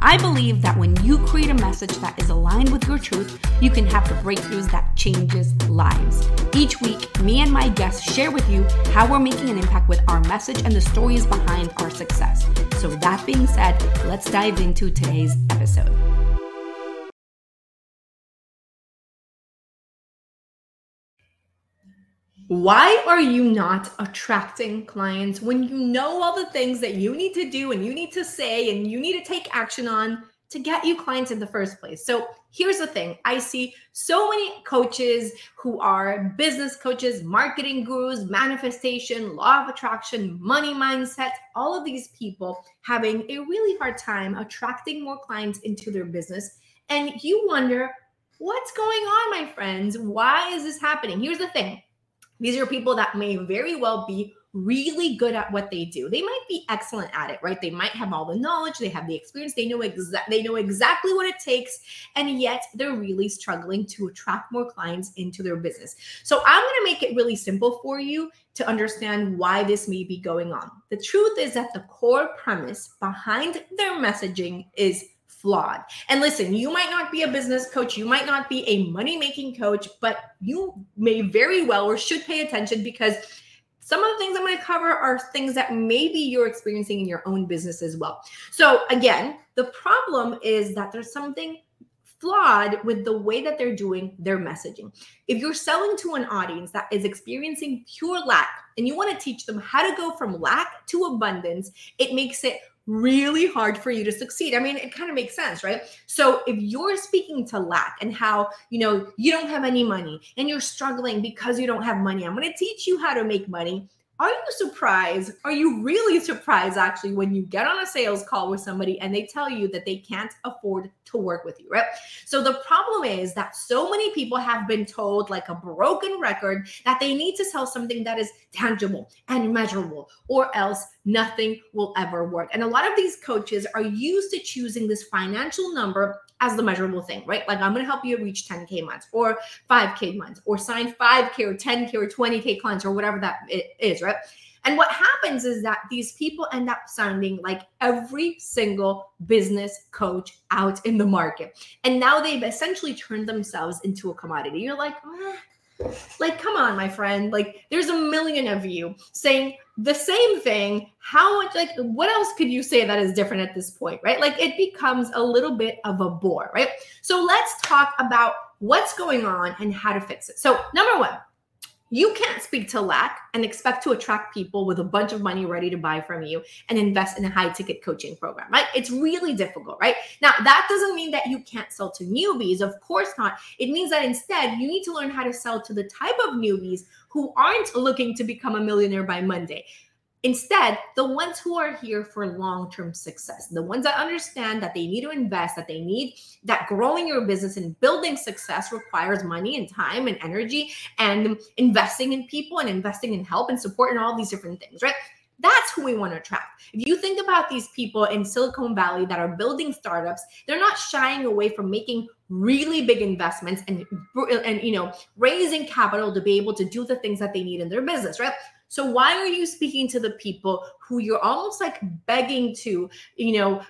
I believe that when you create a message that is aligned with your truth, you can have the breakthroughs that changes lives. Each week, me and my guests share with you how we're making an impact with our message and the stories behind our success. So that being said, let's dive into today's episode. Why are you not attracting clients when you know all the things that you need to do and you need to say and you need to take action on to get you clients in the first place? So here's the thing. I see so many coaches who are business coaches, marketing gurus, manifestation, law of attraction, money mindsets, all of these people having a really hard time attracting more clients into their business. And you wonder, what's going on, my friends? Why is this happening? Here's the thing. These are people that may very well be really good at what they do. They might be excellent at it, right? They might have all the knowledge. They have the experience. They know exactly what it takes. And yet they're really struggling to attract more clients into their business. So I'm going to make it really simple for you to understand why this may be going on. The truth is that the core premise behind their messaging is flawed. And listen, you might not be a business coach, you might not be a money-making coach, but you may very well or should pay attention because some of the things I'm going to cover are things that maybe you're experiencing in your own business as well. So again, the problem is that there's something flawed with the way that they're doing their messaging. If you're selling to an audience that is experiencing pure lack and you want to teach them how to go from lack to abundance, it makes it really hard for you to succeed. I mean, it kind of makes sense, right? So if you're speaking to lack and how, you don't have any money and you're struggling because you don't have money, I'm going to teach you how to make money. Are you surprised? Are you really surprised actually when you get on a sales call with somebody and they tell you that they can't afford to work with you, right? So the problem is that so many people have been told like a broken record that they need to sell something that is tangible and measurable or else nothing will ever work. And a lot of these coaches are used to choosing this financial number as the measurable thing, right? Like I'm going to help you reach 10K months or 5K months or sign 5K or 10K or 20K clients or whatever that is, right? And what happens is that these people end up sounding like every single business coach out in the market. And now they've essentially turned themselves into a commodity. You're like, come on, my friend, like there's a million of you saying the same thing. How much, what else could you say that is different at this point, right? Like it becomes a little bit of a bore, right? So let's talk about what's going on and how to fix it. So number one, you can't speak to lack and expect to attract people with a bunch of money ready to buy from you and invest in a high-ticket coaching program, right? It's really difficult, right? Now, that doesn't mean that you can't sell to newbies. Of course not. It means that instead, you need to learn how to sell to the type of newbies who aren't looking to become a millionaire by Monday. Instead, the ones who are here for long-term success, the ones that understand that they need to invest, that they need, that growing your business and building success requires money and time and energy and investing in people and investing in help and support and all these different things, right? That's who we want to attract. If you think about these people in Silicon Valley that are building startups, they're not shying away from making really big investments and raising capital to be able to do the things that they need in their business, right? So why are you speaking to the people who you're almost like begging to,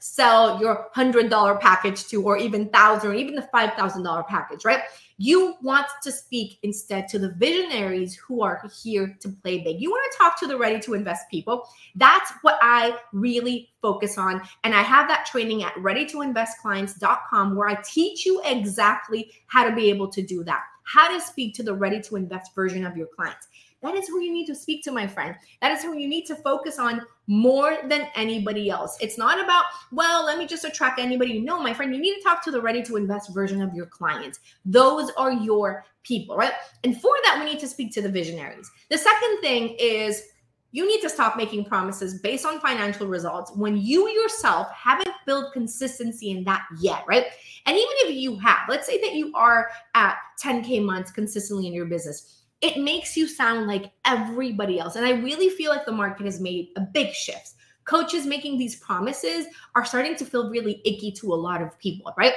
sell your $100 package to, or even $1,000, or even the $5,000 package, right? You want to speak instead to the visionaries who are here to play big. You want to talk to the ready to invest people. That's what I really focus on. And I have that training at ready to invest clients.com where I teach you exactly how to be able to do that, how to speak to the ready to invest version of your clients. That is who you need to speak to, my friend. That is who you need to focus on more than anybody else. It's not about, let me just attract anybody. No, my friend, you need to talk to the ready to invest version of your clients. Those are your people, right? And for that, we need to speak to the visionaries. The second thing is you need to stop making promises based on financial results when you yourself haven't built consistency in that yet, right? And even if you have, let's say that you are at 10K months consistently in your business, it makes you sound like everybody else. And I really feel like the market has made a big shift coaches making these promises are starting to feel really icky to a lot of people, right?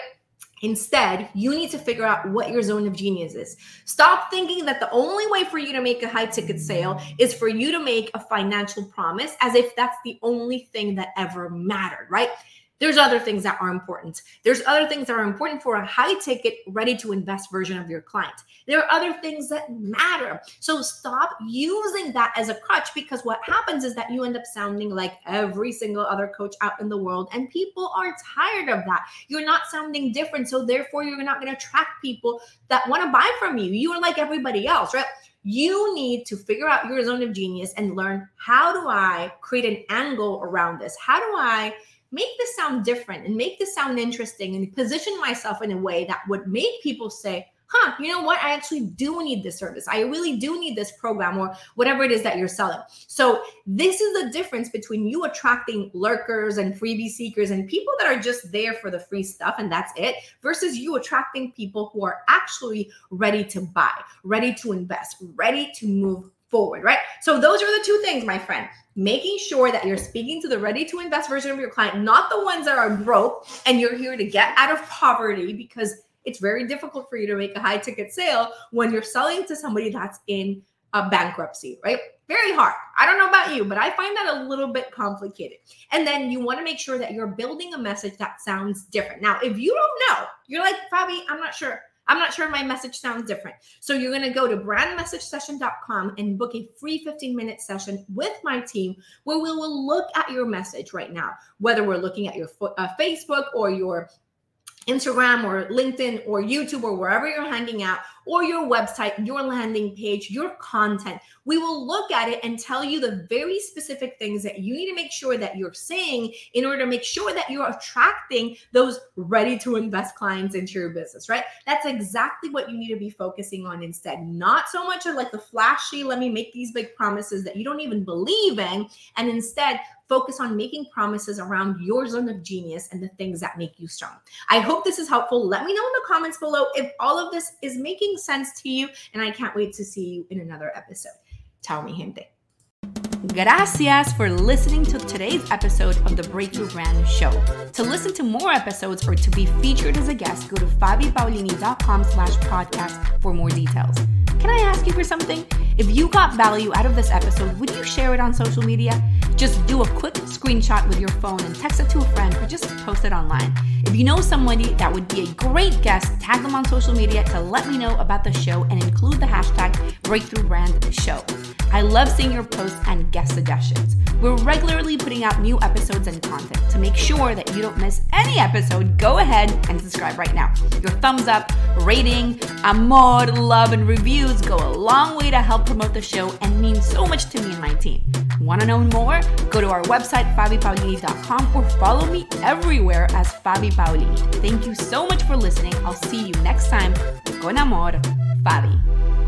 Instead, you need to figure out what your zone of genius is. Stop thinking that the only way for you to make a high ticket sale is for you to make a financial promise, as if that's the only thing that ever mattered, right? There's other things that are important. There's other things that are important for a high ticket, ready to invest version of your client. There are other things that matter. So stop using that as a crutch, because what happens is that you end up sounding like every single other coach out in the world, and people are tired of that. You're not sounding different. So therefore, you're not going to attract people that want to buy from you. You are like everybody else, right? You need to figure out your zone of genius and learn, how do I create an angle around this? How do I make this sound different and make this sound interesting and position myself in a way that would make people say, huh, you know what? I actually do need this service. I really do need this program, or whatever it is that you're selling. So this is the difference between you attracting lurkers and freebie seekers and people that are just there for the free stuff and that's it, versus you attracting people who are actually ready to buy, ready to invest, ready to move forward, right? So those are the two things, my friend. Making sure that you're speaking to the ready to invest version of your client, not the ones that are broke and you're here to get out of poverty, because it's very difficult for you to make a high ticket sale when you're selling to somebody that's in a bankruptcy, right? Very hard. I don't know about you, but I find that a little bit complicated. And then you want to make sure that you're building a message that sounds different. Now, if you don't know, you're like, Fabi, I'm not sure my message sounds different. So you're going to go to brandmessagesession.com and book a free 15-minute session with my team, where we will look at your message right now, whether we're looking at your Facebook or your Instagram or LinkedIn or YouTube or wherever you're hanging out, or your website, your landing page, your content. We will look at it and tell you the very specific things that you need to make sure that you're saying in order to make sure that you're attracting those ready to invest clients into your business, right? That's exactly what you need to be focusing on instead. Not so much of like the flashy, let me make these big promises that you don't even believe in, and instead focus on making promises around your zone of genius and the things that make you strong. I hope this is helpful. Let me know in the comments below if all of this is making sense to you, and I can't wait to see you in another episode. Ciao, mi gente. Gracias for listening to today's episode of The Breakthrough Brand Show. To listen to more episodes or to be featured as a guest, go to fabipaolini.com/podcast for more details. Can I ask you for something? If you got value out of this episode, would you share it on social media? Just do a quick screenshot with your phone and text it to a friend, or just post it online. If you know somebody that would be a great guest, tag them on social media to let me know about the show and include the hashtag Breakthrough Brand Show. I love seeing your posts and guest suggestions. We're regularly putting out new episodes and content. To make sure that you don't miss any episode, go ahead and subscribe right now. Your thumbs up, rating, amor, love, and reviews go a long way to help promote the show and mean so much to me and my team. Want to know more? Go to our website, fabipaolini.com, or follow me everywhere as Fabi Paolini. Thank you so much for listening. I'll see you next time. Con amor, Fabi.